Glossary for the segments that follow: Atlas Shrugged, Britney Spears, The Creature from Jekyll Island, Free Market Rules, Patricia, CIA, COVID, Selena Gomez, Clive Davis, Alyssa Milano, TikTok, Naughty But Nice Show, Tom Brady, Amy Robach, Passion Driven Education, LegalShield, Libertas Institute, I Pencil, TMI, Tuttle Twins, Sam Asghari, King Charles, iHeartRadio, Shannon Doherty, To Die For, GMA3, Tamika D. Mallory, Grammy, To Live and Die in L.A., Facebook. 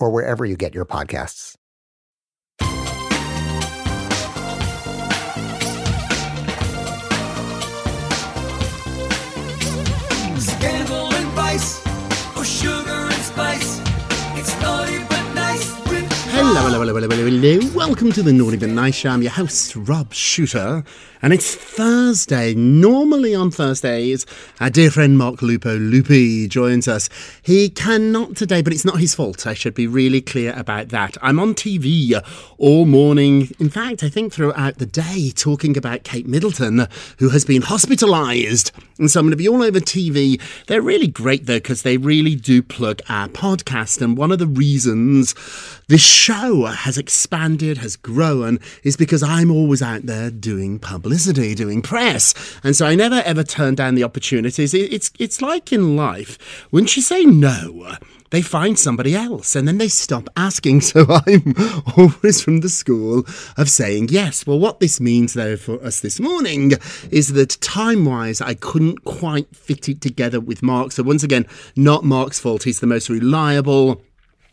or wherever you get your podcasts. Scandal and vice, or sugar and spice. It's naughty but nice. Hello. Welcome to the Naughty But Nice Show. I'm your host, Rob Shooter, and it's Thursday. Normally on Thursdays, our dear friend Mark Lupo Lupi joins us. He cannot today, but it's not his fault. I should be really clear about that. I'm on TV all morning. In fact, I think throughout the day, talking about Kate Middleton, who has been hospitalised. And so I'm going to be all over TV. They're really great, though, because they really do plug our podcast. And one of the reasons this show has expanded, has grown, is because I'm always out there doing publicity, doing press. And so I never, ever turn down the opportunities. It's like in life, once you say no, they find somebody else and then they stop asking. So I'm always from the school of saying yes. Well, what this means, though, for us this morning is that time-wise, I couldn't quite fit it together with Mark. So once again, not Mark's fault. He's the most reliable,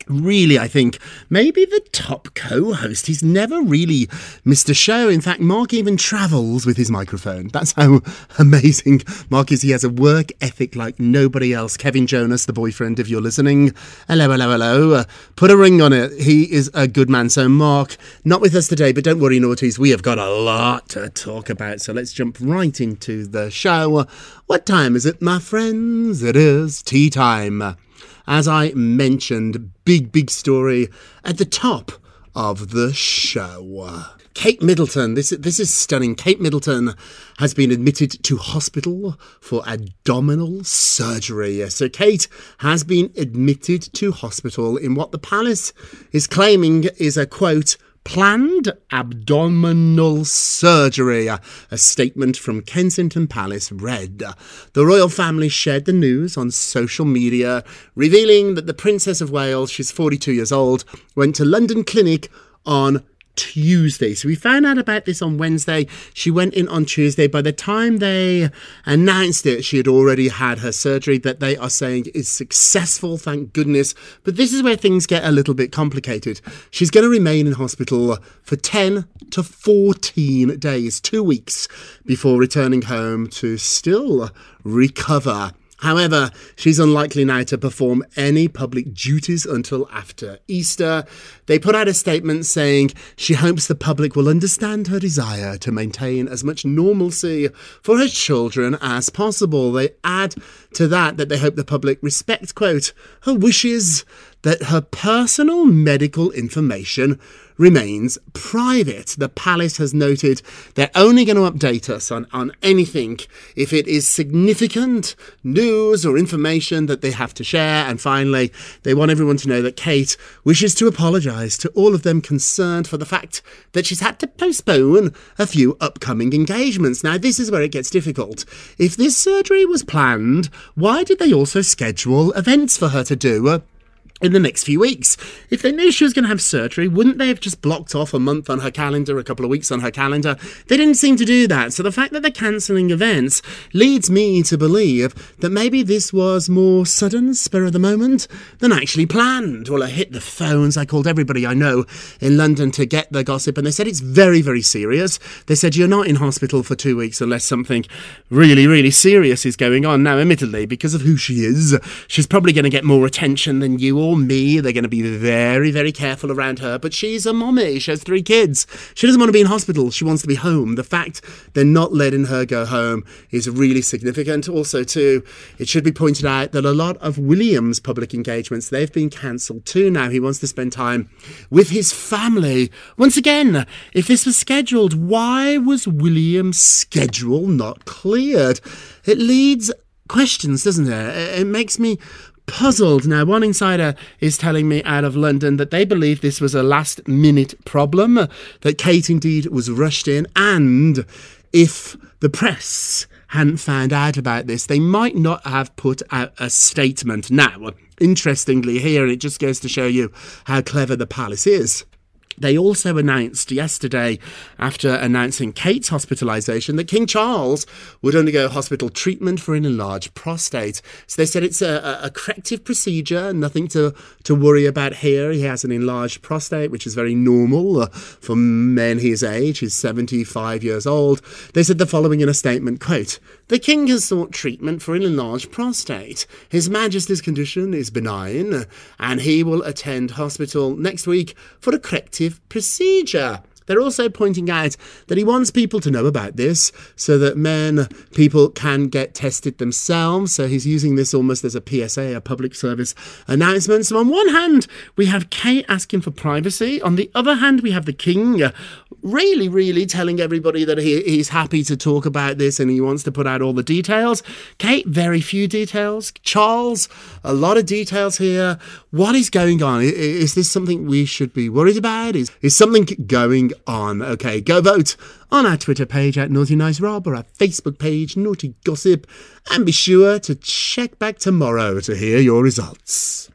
really, I think, maybe the top co-host. He's never really missed a show. In fact, Mark even travels with his microphone. That's how amazing Mark is. He has a work ethic like nobody else. Kevin Jonas, the boyfriend, if you're listening, hello. Put a ring on it. He is a good man. So Mark, not with us today, but don't worry, naughties. We have got a lot to talk about. So let's jump right into the show. What time is it, my friends? It is tea time. As I mentioned, big story at the top of the show. Kate Middleton, this is stunning. Kate Middleton has been admitted to hospital for abdominal surgery. So Kate has been admitted to hospital in what the palace is claiming is a, quote, planned abdominal surgery. A statement from Kensington Palace read. The royal family shared the news on social media, revealing that the Princess of Wales, she's 42 years old, went to London Clinic on Tuesday. So we found out about this on Wednesday. She went in on Tuesday. By the time they announced it, she had already had her surgery that they are saying is successful, thank goodness. But this is where things get a little bit complicated. She's going to remain in hospital for 10 to 14 days, 2 weeks, before returning home to still recover. However, she's unlikely now to perform any public duties until after Easter. They put out a statement saying she hopes the public will understand her desire to maintain as much normalcy for her children as possible. They add to that they hope the public respects, quote, her wishes that her personal medical information remains private. The palace has noted they're only going to update us on anything if it is significant news or information that they have to share. And finally, they want everyone to know that Kate wishes to apologise to all of them concerned for the fact that she's had to postpone a few upcoming engagements. Now, this is where it gets difficult. If this surgery was planned, why did they also schedule events for her to do? in the next few weeks. If they knew she was going to have surgery, wouldn't they have just blocked off a month on her calendar, a couple of weeks on her calendar? They didn't seem to do that. So the fact that they're cancelling events leads me to believe that maybe this was more sudden, spur of the moment, than actually planned. Well, I hit the phones. I called everybody I know in London to get the gossip, and they said it's very, very serious. They said you're not in hospital for 2 weeks unless something really, really serious is going on. Now, admittedly, because of who she is, she's probably going to get more attention than you all me. They're going to be very, very careful around her. But she's a mommy. She has 3 kids. She doesn't want to be in hospital. She wants to be home. The fact they're not letting her go home is really significant. Also, too, it should be pointed out that a lot of William's public engagements, they've been cancelled too now. He wants to spend time with his family. Once again, if this was scheduled, why was William's schedule not cleared? It leads questions, doesn't it? It makes me puzzled. Now, one insider is telling me out of London that they believe this was a last-minute problem, that Kate indeed was rushed in, and if the press hadn't found out about this, they might not have put out a statement. Now, interestingly here, and it just goes to show you how clever the palace is, they also announced yesterday, after announcing Kate's hospitalisation, that King Charles would undergo hospital treatment for an enlarged prostate. So they said it's a corrective procedure, nothing to worry about here. He has an enlarged prostate, which is very normal for men his age. He's 75 years old. They said the following in a statement, quote, "The King has sought treatment for an enlarged prostate. His Majesty's condition is benign, and he will attend hospital next week for a corrective procedure." They're also pointing out that he wants people to know about this so that people can get tested themselves. So he's using this almost as a PSA, a public service announcement. So on one hand, we have Kate asking for privacy. On the other hand, we have the King really, really telling everybody that he's happy to talk about this and he wants to put out all the details. Kate, very few details. Charles, a lot of details here. What is going on? Is this something we should be worried about? Is something going on? Okay, go vote on our Twitter page at Naughty Nice Rob or our Facebook page, Naughty Gossip, and be sure to check back tomorrow to hear your results.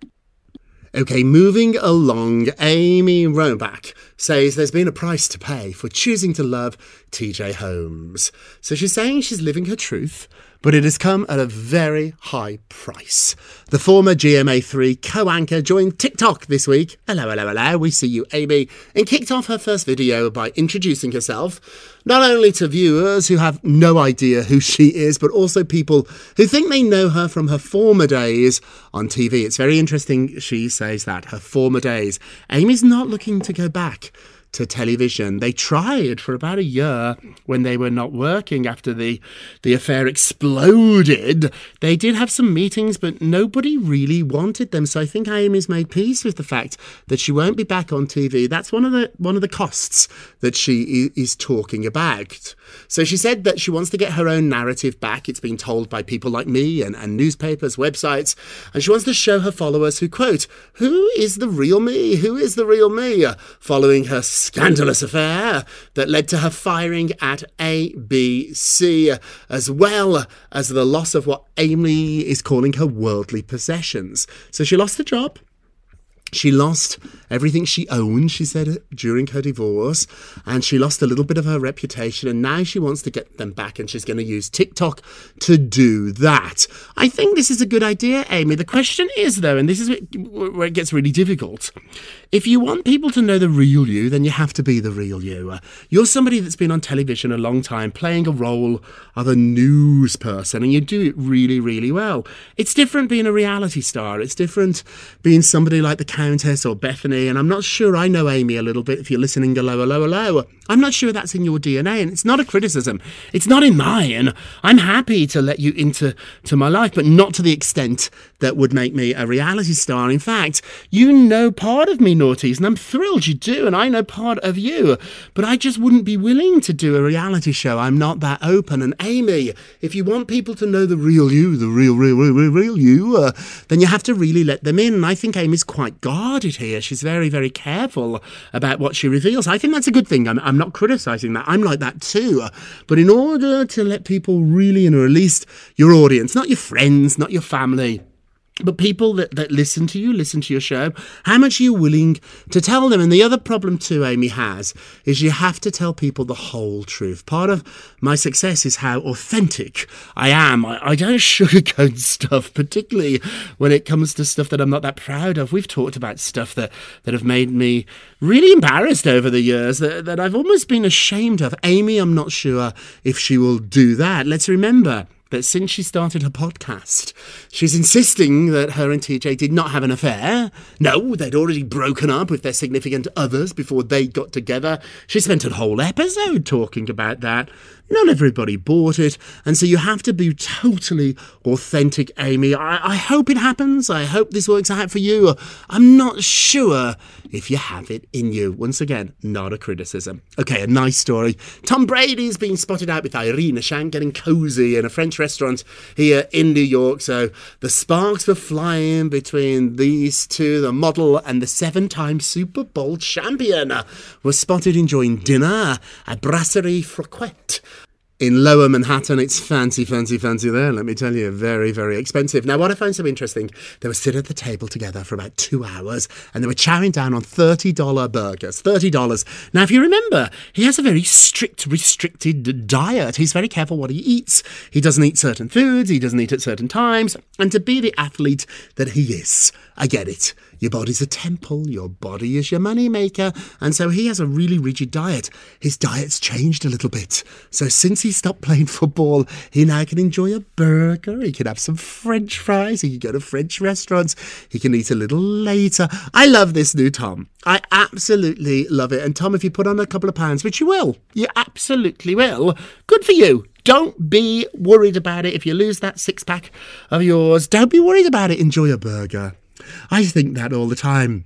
Okay, moving along, Amy Robach says there's been a price to pay for choosing to love T.J. Holmes. So she's saying she's living her truth, but it has come at a very high price. The former GMA3 co-anchor joined TikTok this week. Hello, hello, hello, we see you, Amy. And kicked off her first video by introducing herself, not only to viewers who have no idea who she is, but also people who think they know her from her former days on TV. It's very interesting she says that, her former days. Amy's not looking to go back to television. They tried for about a year when they were not working after the affair exploded. They did have some meetings, but nobody really wanted them. So I think Amy's made peace with the fact that she won't be back on TV. That's one of the costs that she is talking about. So she said that she wants to get her own narrative back. It's been told by people like me and newspapers, websites, and she wants to show her followers who, quote, "Who is the real me? Who is the real me?" following her scandalous affair that led to her firing at ABC, as well as the loss of what Amy is calling her worldly possessions. So she lost the job. She lost everything she owned, she said, during her divorce, and she lost a little bit of her reputation, and now she wants to get them back, and she's going to use TikTok to do that. I think this is a good idea, Amy. The question is, though, and this is where it gets really difficult, if you want people to know the real you, then you have to be the real you. You're somebody that's been on television a long time, playing a role of a news person, and you do it really, really well. It's different being a reality star. It's different being somebody like the Countess or Bethany, and I'm not sure, I know Amy a little bit, if you're listening, hello, hello, hello, I'm not sure that's in your DNA, and it's not a criticism, it's not in mine. I'm happy to let you into my life, but not to the extent that would make me a reality star. In fact, you know part of me, Naughties, and I'm thrilled you do, and I know part of you, but I just wouldn't be willing to do a reality show. I'm not that open. And Amy, if you want people to know the real you, the real you, then you have to really let them in, and I think Amy's quite guarded here. She's very, very careful about what she reveals. I think that's a good thing. I'm not criticising that. I'm like that too. But in order to let people really in, or at least your audience, not your friends, not your family, But people that listen to you, listen to your show, how much are you willing to tell them? And the other problem too, Amy has, is you have to tell people the whole truth. Part of my success is how authentic I am. I don't sugarcoat stuff, particularly when it comes to stuff that I'm not that proud of. We've talked about stuff that have made me really embarrassed over the years, that I've almost been ashamed of. Amy, I'm not sure if she will do that. Let's remember that since she started her podcast, she's insisting that her and TJ did not have an affair. No, they'd already broken up with their significant others before they got together. She spent a whole episode talking about that. Not everybody bought it, and so you have to be totally authentic, Amy. I hope it happens. I hope this works out for you. I'm not sure if you have it in you. Once again, not a criticism. Okay, a nice story. Tom Brady's been spotted out with Irina Shayk getting cosy in a French restaurant here in New York, so the sparks were flying between these two. The model and the 7-time Super Bowl champion were spotted enjoying dinner at Brasserie Frequette in Lower Manhattan. It's fancy, fancy, fancy there, let me tell you. Very, very expensive. Now, what I found so interesting, they were sitting at the table together for about 2 hours and they were chowing down on $30 burgers. $30. Now, if you remember, he has a very strict, restricted diet. He's very careful what he eats. He doesn't eat certain foods. He doesn't eat at certain times. And to be the athlete that he is, I get it. Your body's a temple, your body is your moneymaker, and so he has a really rigid diet. His diet's changed a little bit. So since he stopped playing football, he now can enjoy a burger, he can have some French fries, he can go to French restaurants, he can eat a little later. I love this new Tom. I absolutely love it. And Tom, if you put on a couple of pounds, which you will, you absolutely will, good for you. Don't be worried about it. If you lose that six-pack of yours, don't be worried about it. Enjoy a burger. I think that all the time.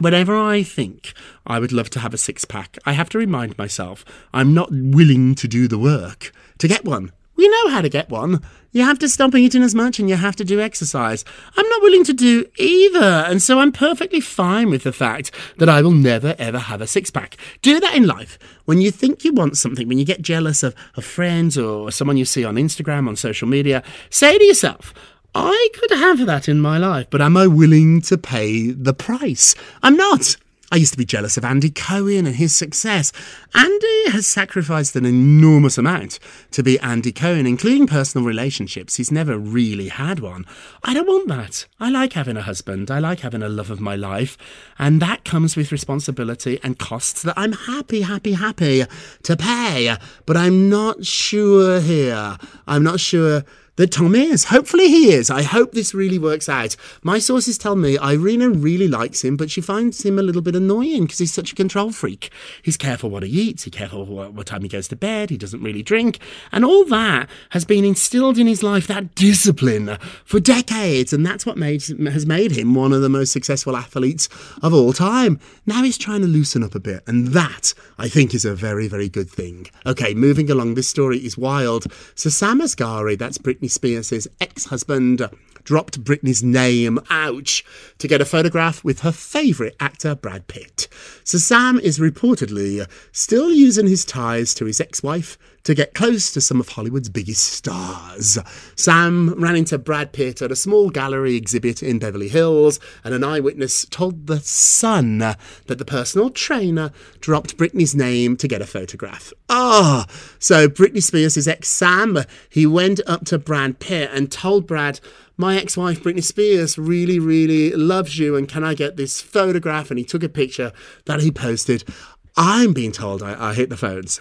Whenever I think I would love to have a six-pack, I have to remind myself I'm not willing to do the work to get one. We know how to get one. You have to stop eating as much and you have to do exercise. I'm not willing to do either, and so I'm perfectly fine with the fact that I will never, ever have a six-pack. Do that in life. When you think you want something, when you get jealous of friends or someone you see on Instagram, on social media, say to yourself, I could have that in my life, but am I willing to pay the price? I'm not. I used to be jealous of Andy Cohen and his success. Andy has sacrificed an enormous amount to be Andy Cohen, including personal relationships. He's never really had one. I don't want that. I like having a husband. I like having a love of my life. And that comes with responsibility and costs that I'm happy to pay. But I'm not sure here. I'm not sure that Tom is. Hopefully he is. I hope this really works out. My sources tell me Irina really likes him, but she finds him a little bit annoying because he's such a control freak. He's careful what he eats, he's careful what time he goes to bed, he doesn't really drink, and all that has been instilled in his life, that discipline, for decades, and that's what has made him one of the most successful athletes of all time. Now he's trying to loosen up a bit, and that, I think, is a very, very good thing. Okay, moving along, this story is wild. So Sam Asghari, that's Britney Spears' ex-husband, dropped Britney's name, ouch, to get a photograph with her favourite actor, Brad Pitt. So Sam is reportedly still using his ties to his ex-wife to get close to some of Hollywood's biggest stars. Sam ran into Brad Pitt at a small gallery exhibit in Beverly Hills, and an eyewitness told The Sun that the personal trainer dropped Britney's name to get a photograph. Ah! Oh, so Britney Spears' ex-Sam, he went up to Brad Pitt and told Brad, my ex-wife Britney Spears really, really loves you, and can I get this photograph? And he took a picture that he posted. I'm being told I hit the phones.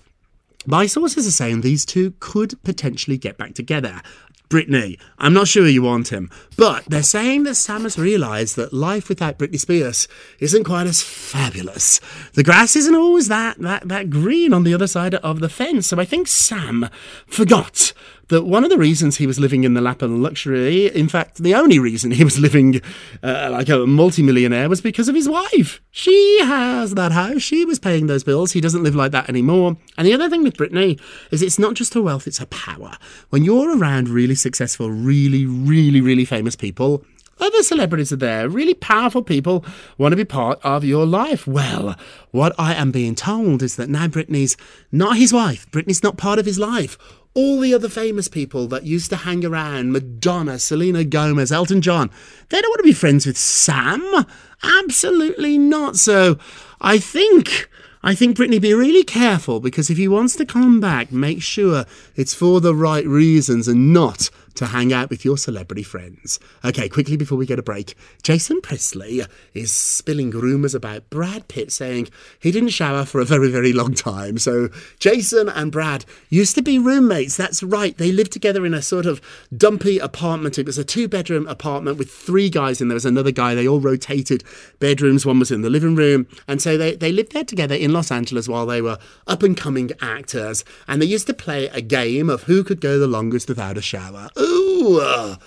My sources are saying these two could potentially get back together. Britney, I'm not sure you want him, but they're saying that Sam has realised that life without Britney Spears isn't quite as fabulous. The grass isn't always that green on the other side of the fence, so I think Sam forgot that one of the reasons he was living in the lap of luxury, in fact, the only reason he was living like a multimillionaire, was because of his wife. She has that house. She was paying those bills. He doesn't live like that anymore. And the other thing with Britney is it's not just her wealth, it's her power. When you're around really successful, really, really, really famous people, other celebrities are there, really powerful people want to be part of your life. Well, what I am being told is that now Britney's not his wife. Britney's not part of his life. all the other famous people that used to hang around, Madonna, Selena Gomez, Elton John, they don't want to be friends with Sam. Absolutely not. So I think Britney, be really careful, because if he wants to come back, make sure it's for the right reasons and not to hang out with your celebrity friends. Okay, quickly before we get a break, Jason Priestley is spilling rumours about Brad Pitt saying he didn't shower for a very, very long time. So Jason and Brad used to be roommates. That's right. They lived together in a sort of dumpy apartment. It was a 2-bedroom apartment with 3 guys and there was another guy. They all rotated bedrooms. One was in the living room. And so they lived there together in Los Angeles while they were up-and-coming actors. And they used to play a game of who could go the longest without a shower. Oh,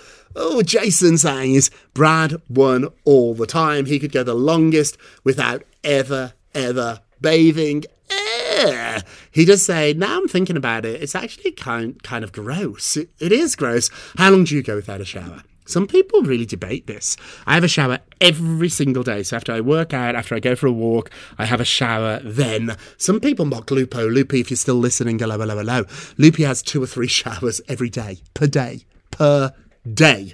Jason says Brad won all the time. He could go the longest without ever bathing. He does say, now I'm thinking about it, it's actually kind of gross. It is gross. How long do you go without a shower? Some people really debate this. I have a shower every single day. So after I work out, after I go for a walk, I have a shower then. Some people mock Lupo Lupi, if you're still listening, hello, hello, hello. Lupi has 2 or 3 showers every day. Very,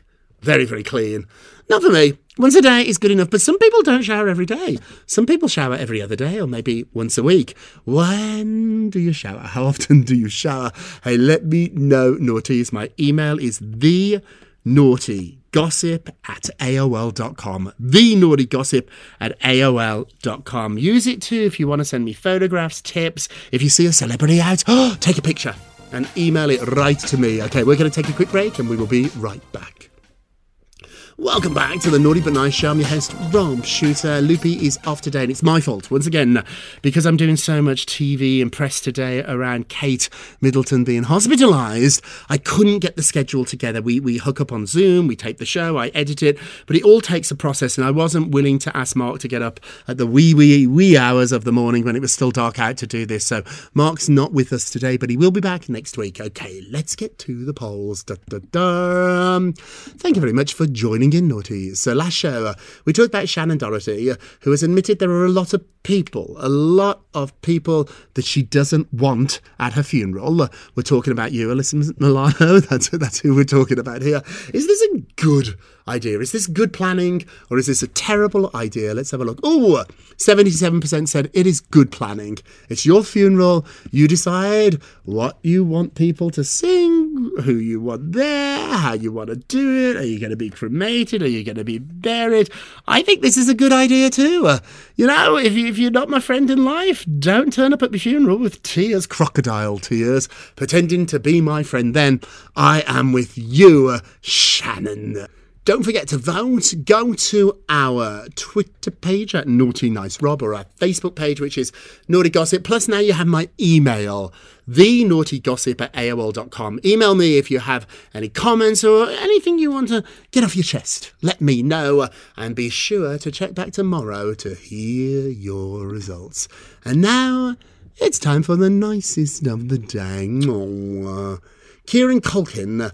very clean. Not for me. Once a day is good enough, but some people don't shower every day. Some people shower every other day or maybe once a week. When do you shower? How often do you shower? Hey, let me know, naughties. My email is thenaughtygp@aol.com. thenaughtygp@aol.com. Use it too if you want to send me photographs, tips. If you see a celebrity out, take a picture and email it right to me. Okay, we're going to take a quick break and we will be right back. Welcome back to the Naughty But Nice Show. I'm your host, Rob Shooter. Lupi is off today, and it's my fault, once again, because I'm doing so much TV and press today around Kate Middleton being hospitalised. I couldn't get the schedule together. We hook up on Zoom, we tape the show, I edit it, but it all takes a process, and I wasn't willing to ask Mark to get up at the wee hours of the morning when it was still dark out to do this. So Mark's not with us today, but he will be back next week. Okay, let's get to the polls. Thank you very much for joining in, naughties. So last show, we talked about Shannon Doherty, who has admitted there are a lot of people that she doesn't want at her funeral. We're talking about you, Alyssa Milano. That's who we're talking about here. Is this a good idea? Is this good planning or is this a terrible idea? Let's have a look. Oh, 77% said it is good planning. It's your funeral. You decide what you want people to sing, who you want there, how you want to do it. Are you going to be cremated? Are you going to be buried? I think this is a good idea too. If you're not my friend in life, don't turn up at my funeral with tears, crocodile tears, pretending to be my friend then. I am with you, Shannon. Don't forget to vote. Go to our Twitter page at Naughty Nice Rob or our Facebook page, which is Naughty Gossip. Plus, now you have my email, thenaughtygp@aol.com. Email me if you have any comments or anything you want to get off your chest. Let me know and be sure to check back tomorrow to hear your results. And now it's time for the nicest of the day. Kieran Culkin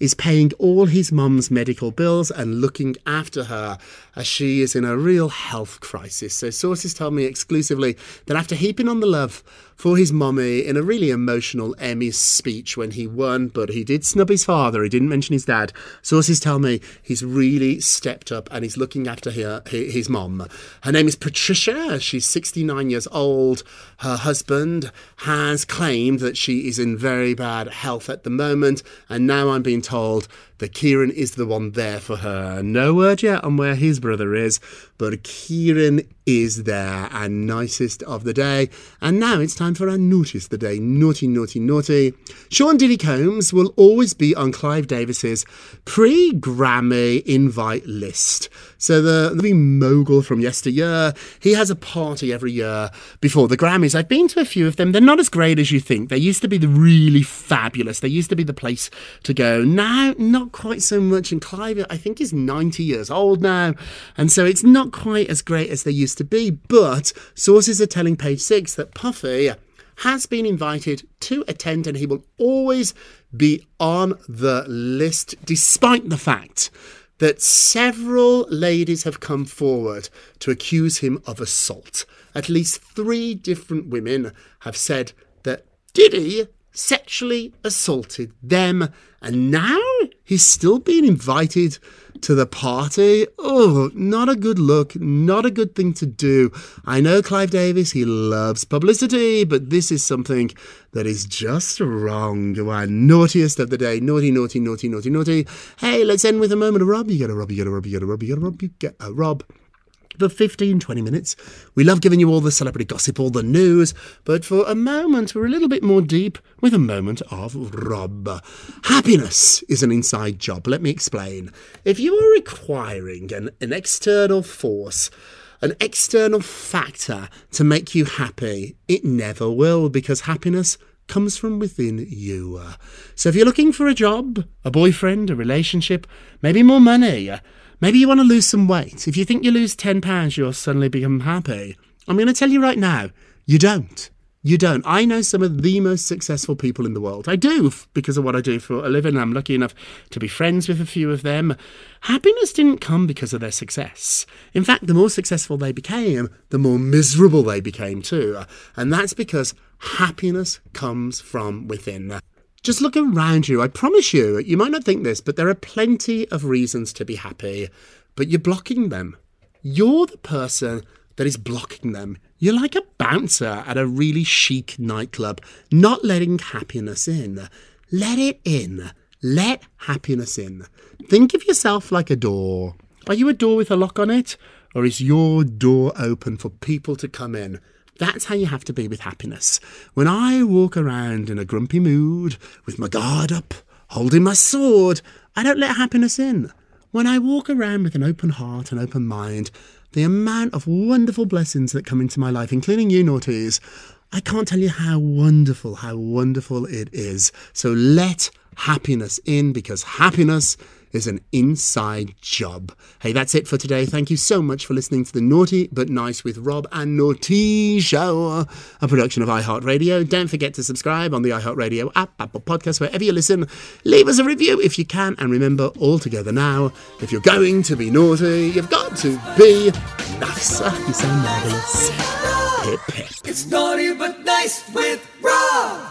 is paying all his mum's medical bills and looking after her as she is in a real health crisis. So sources tell me exclusively that after heaping on the love for his mummy in a really emotional Emmy speech when he won, but he did snub his father, he didn't mention his dad, sources tell me he's really stepped up and he's looking after his mum. Her name is Patricia. She's 69 years old. Her husband has claimed that she is in very bad health at the moment, and now I'm being told that Kieran is the one there for her. No word yet on where his brother is, but Kieran is there. And nicest of the day. And now it's time for our naughtiest of the day. Naughty, naughty, naughty. Sean Diddy Combs will always be on Clive Davis's pre-Grammy invite list. So the mogul from yesteryear, he has a party every year before the Grammys. I've been to a few of them. They're not as great as you think. They used to be the really fabulous. They used to be the place to go. Now, not quite so much. And Clive, I think, is 90 years old now. And so it's not quite as great as they used to be, but sources are telling Page Six that Puffy has been invited to attend and he will always be on the list, despite the fact that several ladies have come forward to accuse him of assault. At least 3 different women have said that Diddy sexually assaulted them, and now he's still being invited to the party. Oh, not a good look, not a good thing to do. I know Clive Davis, he loves publicity, but this is something that is just wrong. Our naughtiest of the day. Naughty, naughty, naughty, naughty, naughty. Hey, let's end with a moment of Rob. You get a Rob, you get a Rob, you get a Rob, you get a Rob, you get a Rob. For 15, 20 minutes, we love giving you all the celebrity gossip, all the news, but for a moment, we're a little bit more deep with a moment of Rob. Happiness is an inside job. Let me explain. If you are requiring an external force, an external factor to make you happy, it never will, because happiness comes from within you. So if you're looking for a job, a boyfriend, a relationship, maybe more money, maybe you want to lose some weight. If you think you lose 10 pounds, you'll suddenly become happy. I'm going to tell you right now, you don't. You don't. I know some of the most successful people in the world. I do, because of what I do for a living. I'm lucky enough to be friends with a few of them. Happiness didn't come because of their success. In fact, the more successful they became, the more miserable they became too. And that's because happiness comes from within. Just look around you. I promise you, you might not think this, but there are plenty of reasons to be happy, but you're blocking them. You're the person that is blocking them. You're like a bouncer at a really chic nightclub, not letting happiness in. Let it in. Let happiness in. Think of yourself like a door. Are you a door with a lock on it? Or is your door open for people to come in? That's how you have to be with happiness. When I walk around in a grumpy mood, with my guard up, holding my sword, I don't let happiness in. When I walk around with an open heart and open mind, the amount of wonderful blessings that come into my life, including you naughties, I can't tell you how wonderful it is. So let happiness in, because happiness is an inside job. Hey, that's it for today. Thank you so much for listening to the Naughty But Nice with Rob and Naughty Show, a production of iHeartRadio. Don't forget to subscribe on the iHeartRadio app, Apple Podcasts, wherever you listen. Leave us a review if you can. And remember, all together now, if you're going to be naughty, you've got to be nice. You sound marvellous. Pip, pip. It's Naughty But Nice with Rob.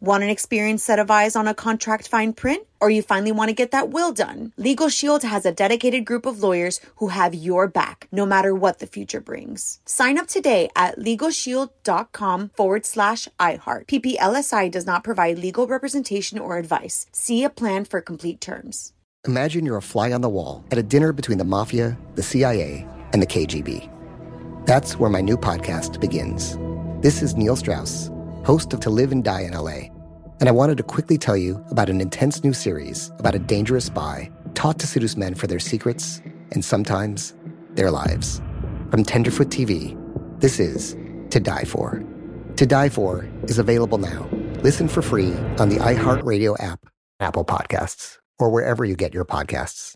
Want an experienced set of eyes on a contract fine print, or you finally want to get that will done? Legal Shield has a dedicated group of lawyers who have your back, no matter what the future brings. Sign up today at LegalShield.com/iHeart. PPLSI does not provide legal representation or advice. See a plan for complete terms. Imagine you're a fly on the wall at a dinner between the mafia, the CIA, and the KGB. That's where my new podcast begins. This is Neil Strauss, host of To Live and Die in L.A., and I wanted to quickly tell you about an intense new series about a dangerous spy taught to seduce men for their secrets and sometimes their lives. From Tenderfoot TV, this is To Die For. To Die For is available now. Listen for free on the iHeartRadio app, Apple Podcasts, or wherever you get your podcasts.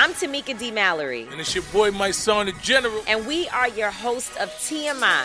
I'm Tamika D. Mallory. And it's your boy, my son, the General. And we are your hosts of TMI.